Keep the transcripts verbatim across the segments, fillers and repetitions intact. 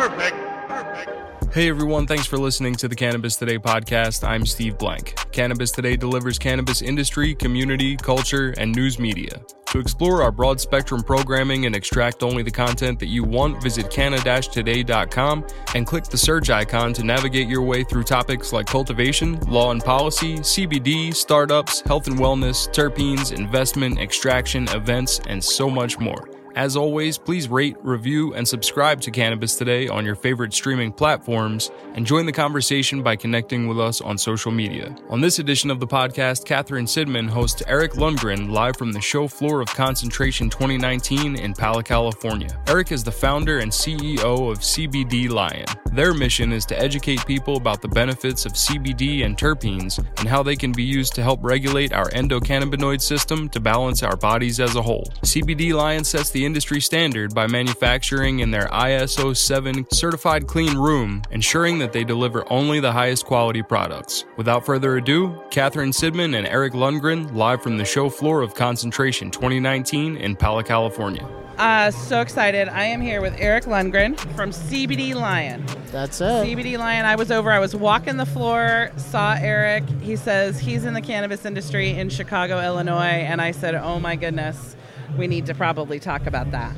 Perfect. Perfect. Hey everyone, thanks for listening to the Cannabis Today podcast. I'm Steve Blank. Cannabis Today delivers cannabis industry, community, culture, and news media. To explore our broad spectrum programming and extract only the content that you want, visit canna dash today dot com and click the search icon to navigate your way through topics like cultivation, law and policy, C B D, startups, health and wellness, terpenes, investment, extraction, events, and so much more. As always, please rate, review, and subscribe to Cannabis Today on your favorite streaming platforms, and join the conversation by connecting with us on social media. On this edition of the podcast, Catherine Sidman hosts Eric Lundgren live from the show floor of Concentration twenty nineteen in Pala, California. Eric is the founder and C E O of C B D Lion. Their mission is to educate people about the benefits of C B D and terpenes and how they can be used to help regulate our endocannabinoid system to balance our bodies as a whole. C B D Lion sets the industry standard by manufacturing in their I S O seven certified clean room, ensuring that they deliver only the highest quality products. Without further ado, Catherine Sidman and Eric Lundgren live from the show floor of Concentration twenty nineteen in Pala, California. Uh, so excited. I am here with Eric Lundgren from C B D Lion. That's it. C B D Lion. I was over, I was walking the floor, saw Eric. He says he's in the cannabis industry in Chicago, Illinois, and I said, oh my goodness, we need to probably talk about that.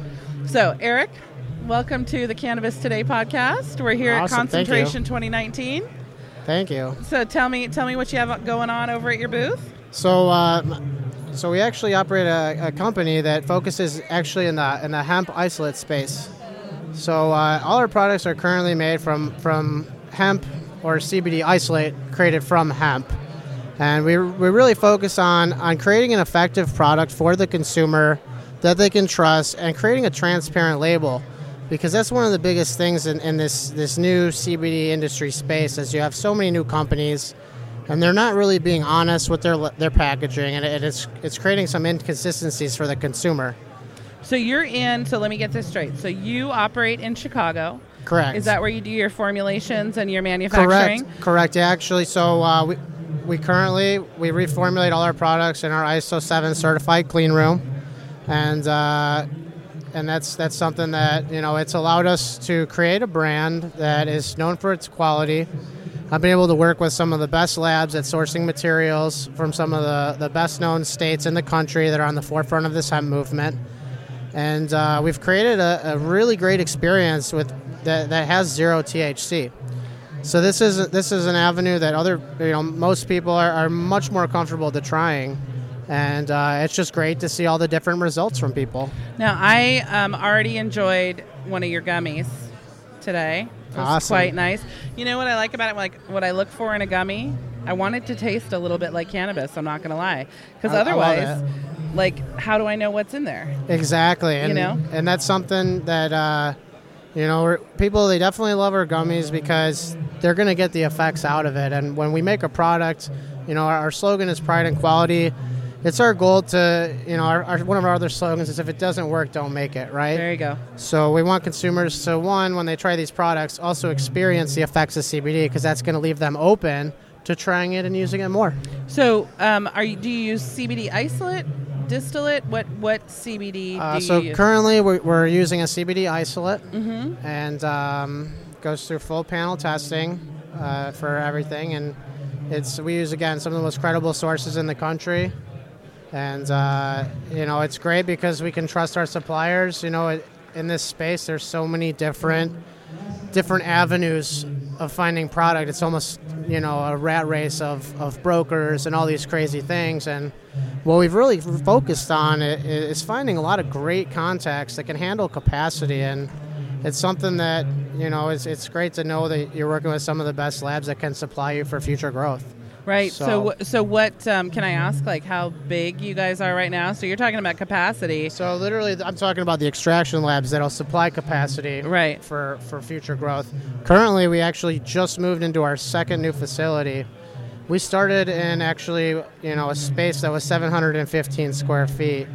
So, Eric, welcome to the Cannabis Today podcast. We're here awesome. at Concentration Thank twenty nineteen. Thank you. So, tell me, tell me what you have going on over at your booth. So, um, so we actually operate a, a company that focuses actually in the in the hemp isolate space. So, uh, all our products are currently made from from hemp or C B D isolate created from hemp. And we we really focus on, on creating an effective product for the consumer that they can trust and creating a transparent label, because that's one of the biggest things in, in this, this new C B D industry space is you have so many new companies and they're not really being honest with their their packaging, and it, it's, it's creating some inconsistencies for the consumer. So you're in, so let me get this straight. So you operate in Chicago. Correct. Is that where you do your formulations and your manufacturing? Correct, correct. Actually, so uh, we... We currently, we reformulate all our products in our I S O seven certified clean room. And uh, and that's that's something that, you know, it's allowed us to create a brand that is known for its quality. I've been able to work with some of the best labs at sourcing materials from some of the, the best known states in the country that are on the forefront of this hemp movement. And uh, we've created a, a really great experience with that, that has zero T H C. So this is this is an avenue that other you know most people are, are much more comfortable to trying, and uh, it's just great to see all the different results from people. Now I um, already enjoyed one of your gummies today. It was awesome. Quite nice. You know what I like about it? Like what I look for in a gummy, I want it to taste a little bit like cannabis. I'm not gonna lie, because otherwise, I love it. Like how do I know what's in there? Exactly. And, you know, and that's something that. Uh, You know, we're, people, they definitely love our gummies because they're going to get the effects out of it. And when we make a product, you know, our, our slogan is pride and quality. It's our goal to, you know, our, our, one of our other slogans is if it doesn't work, don't make it, right? There you go. So we want consumers to, one, when they try these products, also experience the effects of C B D, because that's going to leave them open to trying it and using it more. So um, are you, do you use C B D isolate? Distillate? What what C B D do uh, so you use? So currently we're, we're using a C B D isolate, mm-hmm. and um, goes through full panel testing uh, for everything. And it's we use, again, some of the most credible sources in the country. And, uh, you know, it's great because we can trust our suppliers. You know, it, in this space, there's so many different different avenues of finding product. It's almost, you know, a rat race of, of brokers and all these crazy things. And what we've really focused on is finding a lot of great contacts that can handle capacity. And it's something that, you know, it's, it's great to know that you're working with some of the best labs that can supply you for future growth. Right. So, so, so what um, can I ask, like, how big you guys are right now? So you're talking about capacity. So literally I'm talking about the extraction labs that will supply capacity right. for, for future growth. Currently, we actually just moved into our second new facility. We started in actually, you know, a space that was seven hundred fifteen square feet.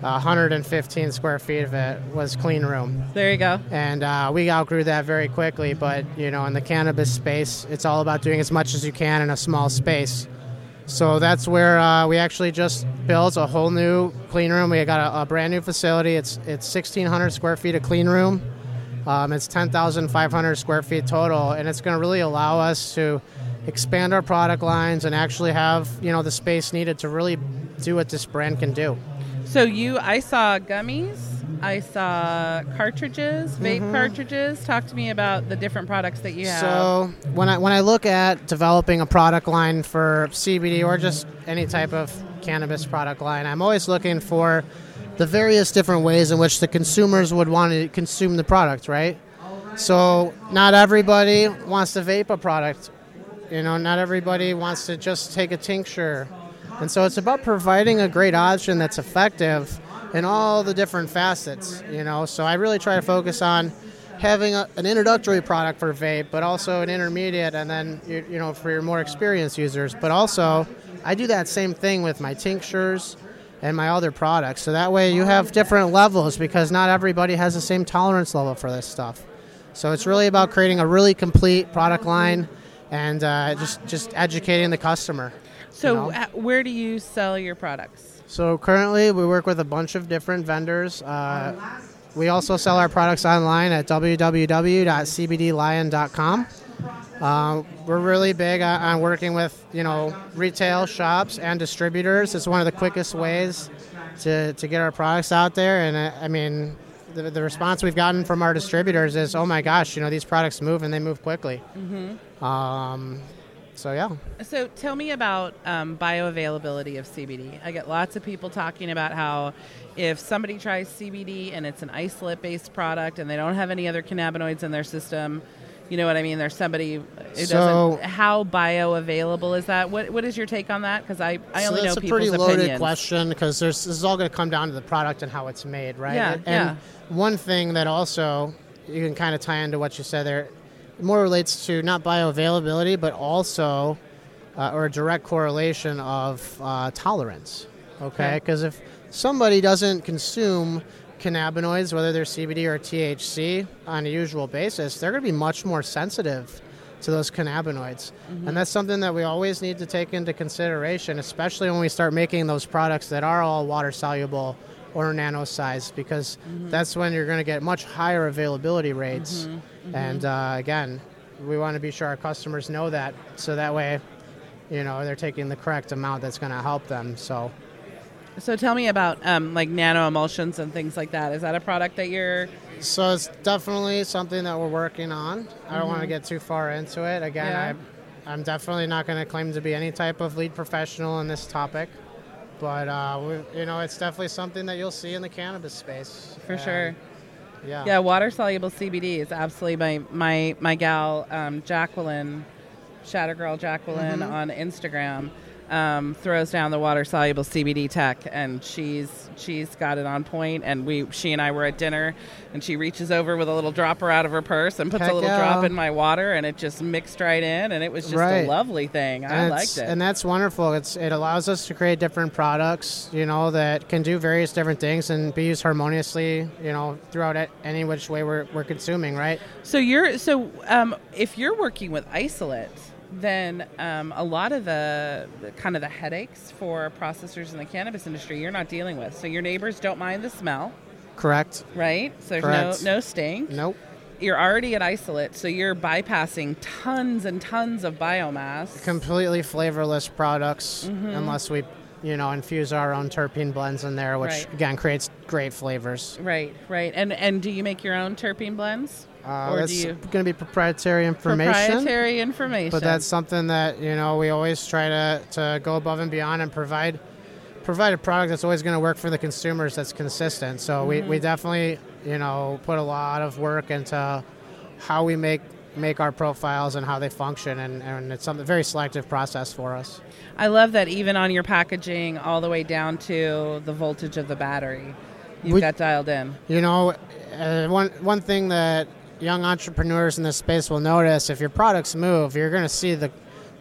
one hundred fifteen square feet of it was clean room. There you go. And uh, we outgrew that very quickly, but, you know, in the cannabis space, it's all about doing as much as you can in a small space. So that's where uh, we actually just built a whole new clean room. We got a, a brand new facility. It's it's sixteen hundred square feet of clean room. Um, it's ten thousand five hundred square feet total, and it's going to really allow us to expand our product lines and actually have, you know, the space needed to really do what this brand can do. So you, I saw gummies, I saw cartridges, vape mm-hmm. cartridges. Talk to me about the different products that you have. So when I when I look at developing a product line for C B D or just any type of cannabis product line, I'm always looking for the various different ways in which the consumers would want to consume the product, right? So not everybody wants to vape a product. You know, not everybody wants to just take a tincture. And so it's about providing a great option that's effective in all the different facets, you know. So I really try to focus on having a, an introductory product for vape, but also an intermediate, and then, you, you know, for your more experienced users. But also, I do that same thing with my tinctures and my other products. So that way you have different levels, because not everybody has the same tolerance level for this stuff. So it's really about creating a really complete product line and uh, just, just educating the customer. So you know? Where do you sell your products? So currently we work with a bunch of different vendors. Uh, we also sell our products online at w w w dot c b d lion dot com. Uh, we're really big on, on working with, you know, retail shops and distributors. It's one of the quickest ways to, to get our products out there. And, I, I mean, the, the response we've gotten from our distributors is, oh, my gosh, you know, these products move and they move quickly. Mm-hmm. Um So, yeah. So tell me about um, bioavailability of C B D. I get lots of people talking about how if somebody tries C B D and it's an isolate-based product and they don't have any other cannabinoids in their system, you know what I mean? There's somebody who so, doesn't. How bioavailable is that? What What is your take on that? Because I, I so only know people's opinions. That's a pretty loaded opinions. question, because this is all going to come down to the product and how it's made, right? Yeah, and yeah. One thing that also you can kind of tie into what you said there, more relates to not bioavailability, but also, uh, or a direct correlation of uh, tolerance, okay? Because if somebody doesn't consume cannabinoids, whether they're C B D or T H C, on a usual basis, they're going to be much more sensitive to those cannabinoids. Mm-hmm. And that's something that we always need to take into consideration, especially when we start making those products that are all water-soluble or nano-sized, because mm-hmm. that's when you're going to get much higher availability rates. Mm-hmm. Mm-hmm. And uh, again, we want to be sure our customers know that, so that way, you know, they're taking the correct amount that's going to help them. So, so tell me about um, like nano emulsions and things like that. Is that a product that you're? So it's definitely something that we're working on. Mm-hmm. I don't want to get too far into it. Again, yeah. I, I'm definitely not going to claim to be any type of lead professional in this topic. But, uh, we, you know, it's definitely something that you'll see in the cannabis space. For and, sure. Yeah. Yeah, water-soluble C B D is absolutely my, my, my gal, um, Jacqueline, Shattergirl Jacqueline mm-hmm. on Instagram, um, throws down the water-soluble C B D tech, and she's she's got it on point. And we she and I were at dinner, and she reaches over with a little dropper out of her purse and puts Heck a little yeah. drop in my water, and it just mixed right in, and it was just right. a lovely thing. I and liked it. And that's wonderful. It's It allows us to create different products, you know, that can do various different things and be used harmoniously, you know, throughout it, any which way we're, we're consuming, right? So you're so um, if you're working with isolate, then um, a lot of the, the kind of the headaches for processors in the cannabis industry you're not dealing with. So your neighbors don't mind the smell. Correct. Right? So there's Correct. no no stink. Nope. You're already at isolate, so you're bypassing tons and tons of biomass. Completely flavorless products mm-hmm. unless we, you know, infuse our own terpene blends in there, which right. again creates great flavors. Right, right. And and do you make your own terpene blends? Uh, or that's going to be proprietary information. Proprietary information. But that's something that, you know, we always try to, to go above and beyond and provide provide a product that's always going to work for the consumers, that's consistent. So mm-hmm. we, we definitely, you know, put a lot of work into how we make make our profiles and how they function, and, and it's something very selective process for us. I love that even on your packaging all the way down to the voltage of the battery, you've we, got dialed in. You know, uh, one one thing that young entrepreneurs in this space will notice, if your products move, you're going to see the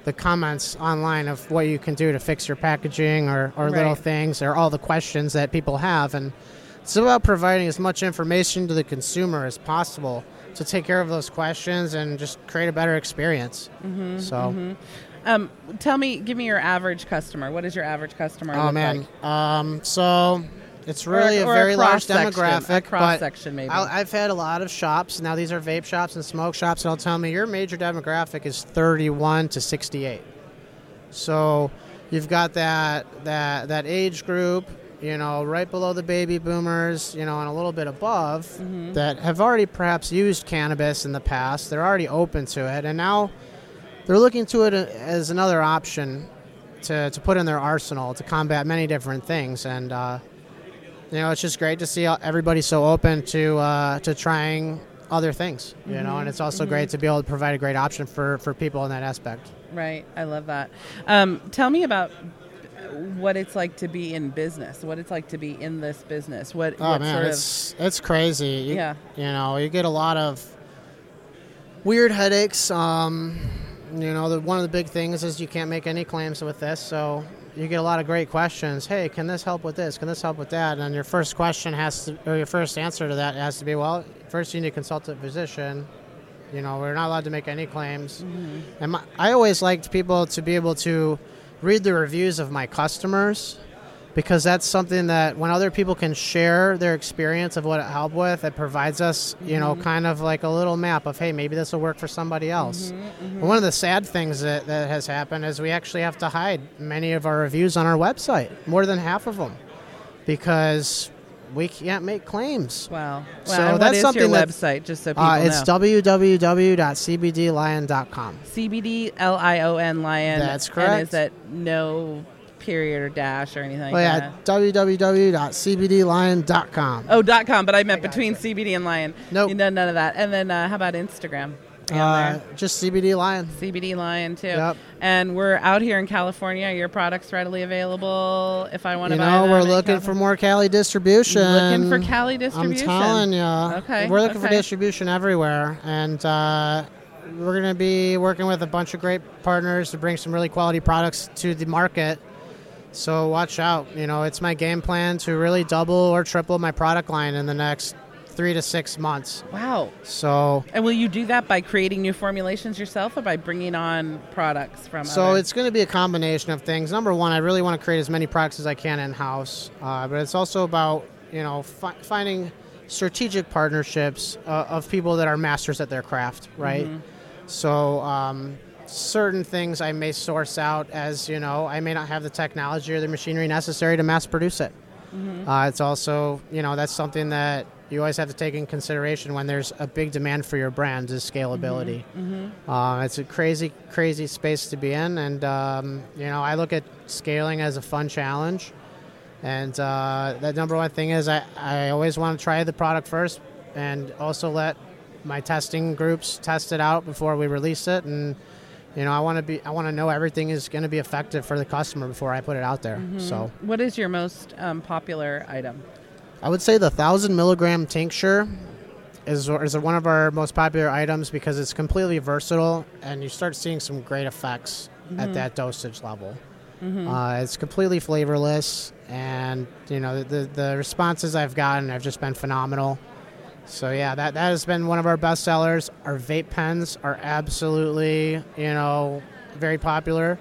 the comments online of what you can do to fix your packaging or, or right. little things, or all the questions that people have. And it's about providing as much information to the consumer as possible to take care of those questions and just create a better experience. Mm-hmm, so, mm-hmm. Um, tell me, give me your average customer. What does your average customer oh, look man. like? Oh, um, man. So... It's really or, a or very a large demographic. Cross section, maybe. I, I've had a lot of shops. Now these are vape shops and smoke shops, and they'll tell me your major demographic is thirty-one to sixty-eight. So you've got that that that age group, you know, right below the baby boomers, you know, and a little bit above mm-hmm. that have already perhaps used cannabis in the past. They're already open to it, and now they're looking to it as another option to, to put in their arsenal to combat many different things. And, uh, you know, it's just great to see everybody so open to uh, to trying other things, you mm-hmm. know, and it's also mm-hmm. great to be able to provide a great option for, for people in that aspect. Right. I love that. Um, tell me about what it's like to be in business, what it's like to be in this business. What, oh, what man, sort it's, of... it's crazy. You, yeah. You know, you get a lot of weird headaches. Um, you know, the, one of the big things is you can't make any claims with this. So you get a lot of great questions. Hey, can this help with this? Can this help with that? And your first question has to, or your first answer to that has to be, well, first you need to consult a physician. You know, we're not allowed to make any claims. Mm-hmm. And my, I always liked people to be able to read the reviews of my customers, because that's something that when other people can share their experience of what it helped with, it provides us, you mm-hmm. know, kind of like a little map of, hey, maybe this will work for somebody else. Mm-hmm, mm-hmm. One of the sad things that, that has happened is we actually have to hide many of our reviews on our website, more than half of them, because we can't make claims. Wow. Wow. So and that's what is your that, website, just so people uh, it's know? It's w w w dot c b d lion dot com. C B D L I O N, Lion. That's correct. And is that no period or dash or anything? Well, yeah, yeah. w w w dot c b d lion dot com. Oh, dot com, but I meant I between you. C B D and Lion. Nope. You know, none of that. And then uh, how about Instagram? Uh, just C B D Lion. C B D Lion, too. Yep. And we're out here in California. Are your products readily available if I want to buy them? You know, we're looking for more Cali distribution. Looking for Cali distribution. I'm telling you. Okay. We're looking okay. for distribution everywhere. And uh, we're going to be working with a bunch of great partners to bring some really quality products to the market. So watch out. You know, it's my game plan to really double or triple my product line in the next three to six months. Wow. So. And will you do that by creating new formulations yourself or by bringing on products from So others? It's going to be a combination of things. Number one, I really want to create as many products as I can in-house. Uh, but it's also about, you know, fi- finding strategic partnerships uh, of people that are masters at their craft, right? Mm-hmm. So um, certain things I may source out as, you know, I may not have the technology or the machinery necessary to mass produce it. Mm-hmm. Uh, it's also, you know, that's something that you always have to take in consideration when there's a big demand for your brand is scalability. Mm-hmm, mm-hmm. Uh, it's a crazy, crazy space to be in. And, um, you know, I look at scaling as a fun challenge. And uh, the number one thing is I, I always want to try the product first and also let my testing groups test it out before we release it. And, you know, I want to be I want to know everything is going to be effective for the customer before I put it out there. Mm-hmm. So what is your most um, popular item? I would say the one thousand milligram tincture is is one of our most popular items because it's completely versatile, and you start seeing some great effects mm-hmm. at that dosage level. Mm-hmm. Uh, it's completely flavorless, and you know the the responses I've gotten have just been phenomenal. So yeah, that, that has been one of our best sellers. Our vape pens are absolutely, you know, very popular.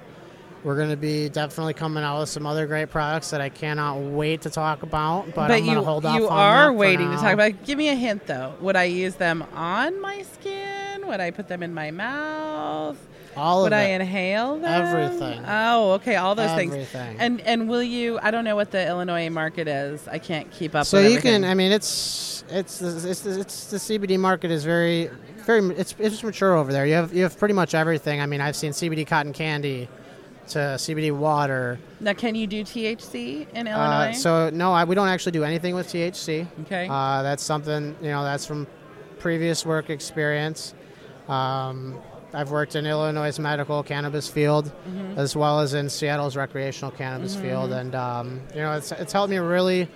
We're going to be definitely coming out with some other great products that I cannot wait to talk about, but, but I'm going to hold off on that for now. You are waiting to talk about. Give me a hint, though. Would I use them on my skin? Would I put them in my mouth? All of Would it. I inhale them? Everything. Oh, okay. All those everything. Things. Everything. And, and will you, I don't know what the Illinois market is. I can't keep up so with everything. So you can, I mean, it's, it's, it's, it's, it's the C B D market is very, very, it's, it's mature over there. You have, you have pretty much everything. I mean, I've seen C B D cotton candy to C B D water. Now, can you do T H C in Illinois? Uh, so, no, I, we don't actually do anything with T H C. Okay. Uh, that's something, you know, that's from previous work experience. Um, I've worked in Illinois' medical cannabis field mm-hmm. as well as in Seattle's recreational cannabis mm-hmm. field. And, um, you know, it's it's helped me really,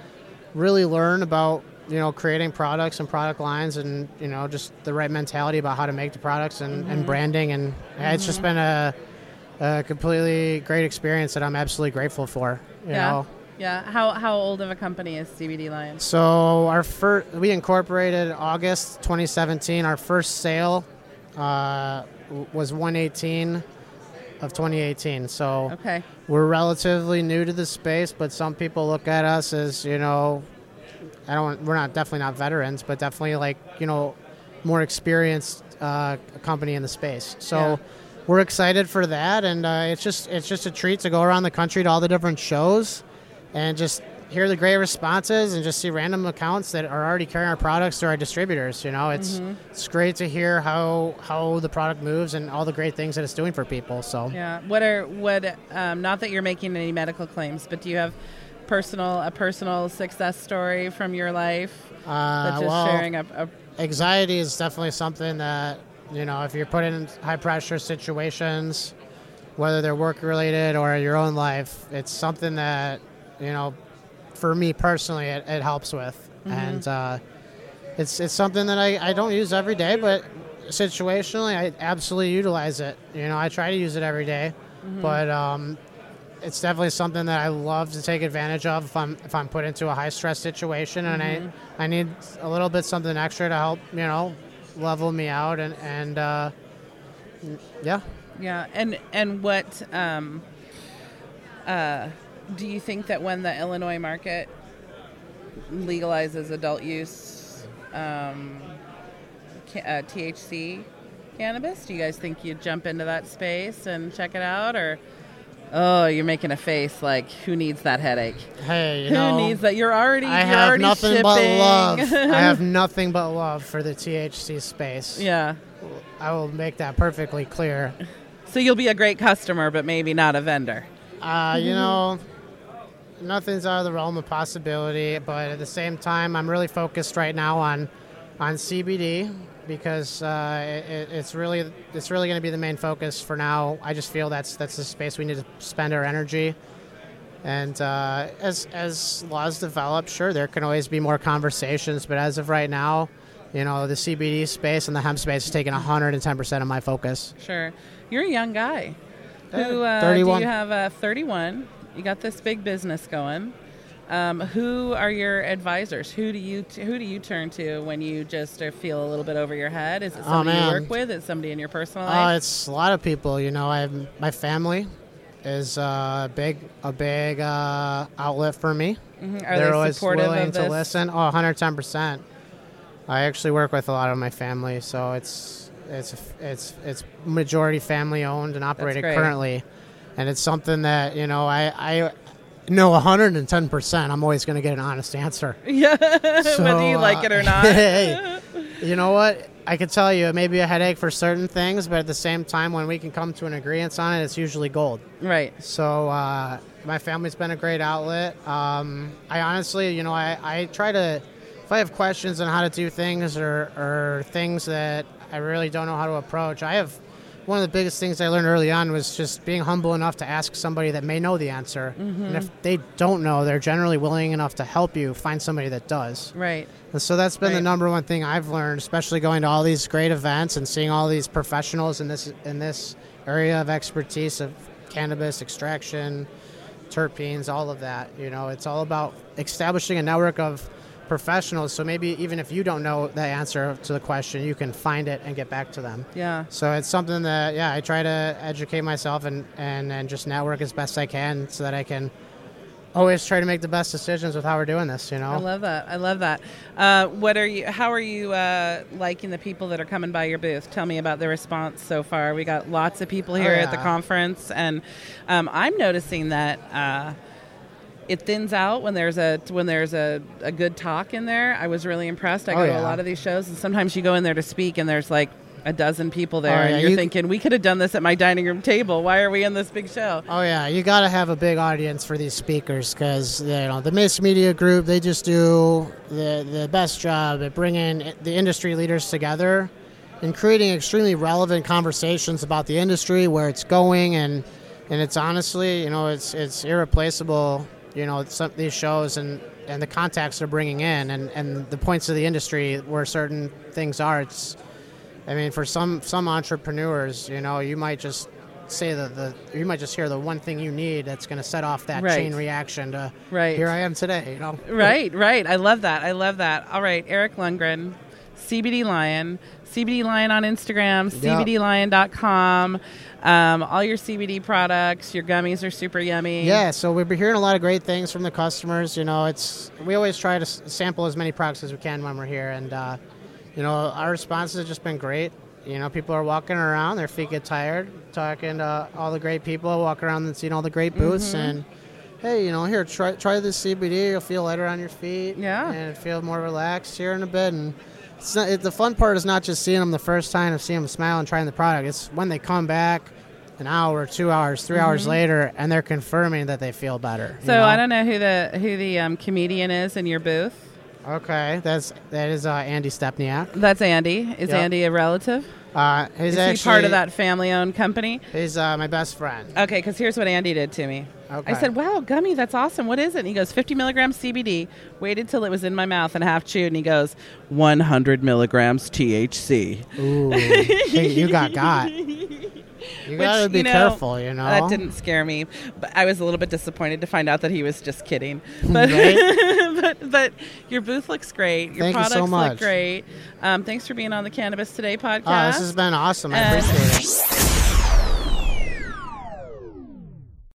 really learn about, you know, creating products and product lines and, you know, just the right mentality about how to make the products and, mm-hmm. and branding. And mm-hmm. it's just been a... a completely great experience that I'm absolutely grateful for. You yeah. know? Yeah. How how old of a company is C B D Lion? So our first, we incorporated August twenty seventeen. Our first sale uh, was one eighteen. of twenty eighteen. So okay. We're relatively new to the space, but some people look at us as, you know, I don't. We're not definitely not veterans, but definitely like, you know, more experienced uh, company in the space. So yeah. We're excited for that, and uh, it's just it's just a treat to go around the country to all the different shows and just hear the great responses and just see random accounts that are already carrying our products through our distributors. You know, it's mm-hmm. it's great to hear how how the product moves and all the great things that it's doing for people. So yeah, what are what? Um, not that you're making any medical claims, but do you have personal a personal success story from your life? Uh, that's just well, sharing a, a anxiety is definitely something that, you know, if you're put in high pressure situations, whether they're work related or your own life, it's something that, you know, for me personally, it, it helps with. Mm-hmm. And uh, it's it's something that I, I don't use every day, but situationally, I absolutely utilize it. You know, I try to use it every day, mm-hmm. but um, it's definitely something that I love to take advantage of if I'm if I'm put into a high stress situation, mm-hmm. and I I need a little bit something extra to help, you know, level me out and and uh, yeah, yeah. And and what um, uh. do you think that when the Illinois market legalizes adult use um, ca- uh, T H C cannabis, do you guys think you'd jump into that space and check it out? Or, oh, you're making a face like, who needs that headache? Hey, you who know, needs that? You're already I you're have already nothing shipping. But love. I have nothing but love for the T H C space. Yeah. I will make that perfectly clear. So you'll be a great customer, but maybe not a vendor. Uh, you know... nothing's out of the realm of possibility, but at the same time, I'm really focused right now on on C B D because uh, it, it's really it's really going to be the main focus for now. I just feel that's that's the space we need to spend our energy. And uh, as as laws develop, sure, there can always be more conversations, but as of right now, you know, the C B D space and the hemp space is taking one hundred ten percent of my focus. Sure, you're a young guy. Who uh, thirty-one. Do you have a thirty-one? You got this big business going. Um, who are your advisors? Who do you t- who do you turn to when you just are feel a little bit over your head? Is it somebody oh, you work with? Is it somebody in your personal life? Uh, it's a lot of people. You know, I my family is uh, big a big uh, outlet for me. Mm-hmm. Are They're they always supportive willing of this? To listen. Oh, one hundred ten percent. I actually work with a lot of my family, so it's it's it's it's majority family owned and operated currently. And it's something that, you know, I, I know one hundred ten percent I'm always going to get an honest answer. Yeah, so, whether you uh, like it or not. Hey, you know what? I could tell you it may be a headache for certain things, but at the same time, when we can come to an agreement on it, it's usually gold. Right. So uh, my family's been a great outlet. Um, I honestly, you know, I, I try to, if I have questions on how to do things or, or things that I really don't know how to approach, I have... One of the biggest things I learned early on was just being humble enough to ask somebody that may know the answer. Mm-hmm. And if they don't know, they're generally willing enough to help you find somebody that does. Right. And so that's been right. the number one thing I've learned, especially going to all these great events and seeing all these professionals in this in this area of expertise of cannabis extraction, terpenes, all of that. You know, it's all about establishing a network of professionals, so maybe even if you don't know the answer to the question, you can find it and get back to them. Yeah. So it's something that, yeah, I try to educate myself and, and, and just network as best I can so that I can always try to make the best decisions with how we're doing this, you know? I love that. I love that. Uh, what are you, how are you uh, liking the people that are coming by your booth? Tell me about the response so far. We got lots of people here oh, yeah. at the conference, and um, I'm noticing that... Uh, It thins out when there's a when there's a, a good talk in there. I was really impressed. I go oh, yeah. to a lot of these shows, and sometimes you go in there to speak, and there's like a dozen people there, oh, yeah. and you're you, thinking, we could have done this at my dining room table. Why are we in this big show? Oh, yeah. You got to have a big audience for these speakers because, you know, the Mist Media Group, they just do the, the best job at bringing the industry leaders together and creating extremely relevant conversations about the industry, where it's going, and, and it's honestly, you know, it's it's irreplaceable. You know, some, these shows and, and the contacts they're bringing in and, and the points of the industry where certain things are. It's, I mean, for some, some entrepreneurs, you know, you might just say that the you might just hear the one thing you need that's going to set off that right. chain reaction to right. here I am today. You know, right, right. I love that. I love that. All right, Eric Lundgren, C B D Lion, C B D Lion on Instagram, yep. C B D lion dot com. Um, all your C B D products, your gummies are super yummy. Yeah, so we've been hearing a lot of great things from the customers. You know, it's we always try to s- sample as many products as we can when we're here, and uh, you know, our responses have just been great. You know, people are walking around, their feet get tired, talking to all the great people, walking around and seeing all the great booths, mm-hmm. and hey, you know, here, try try this C B D, you'll feel lighter on your feet, yeah, and feel more relaxed here in a bit, and. It's not, it, the fun part is not just seeing them the first time, of seeing them smile and trying the product. It's when they come back an hour, two hours, three mm-hmm. hours later, and they're confirming that they feel better. So you know? I don't know who the who the um, comedian is in your booth. Okay, that's that is uh, Andy Stepniak. That's Andy. Is yep. Andy a relative? Uh, he's is actually, he part of that family-owned company? He's uh, my best friend. Okay, because here's what Andy did to me. Okay. I said, wow, gummy, that's awesome. What is it? And he goes, fifty milligrams C B D. Waited till it was in my mouth and half chewed. And he goes, one hundred milligrams T H C. Ooh, hey, you got got. You got to be you know, careful, you know. That didn't scare me. But I was a little bit disappointed to find out that he was just kidding. But but, but your booth looks great. Your Thank products you so much. Look great. Um, thanks for being on the Cannabis Today podcast. Oh, this has been awesome. I and appreciate it.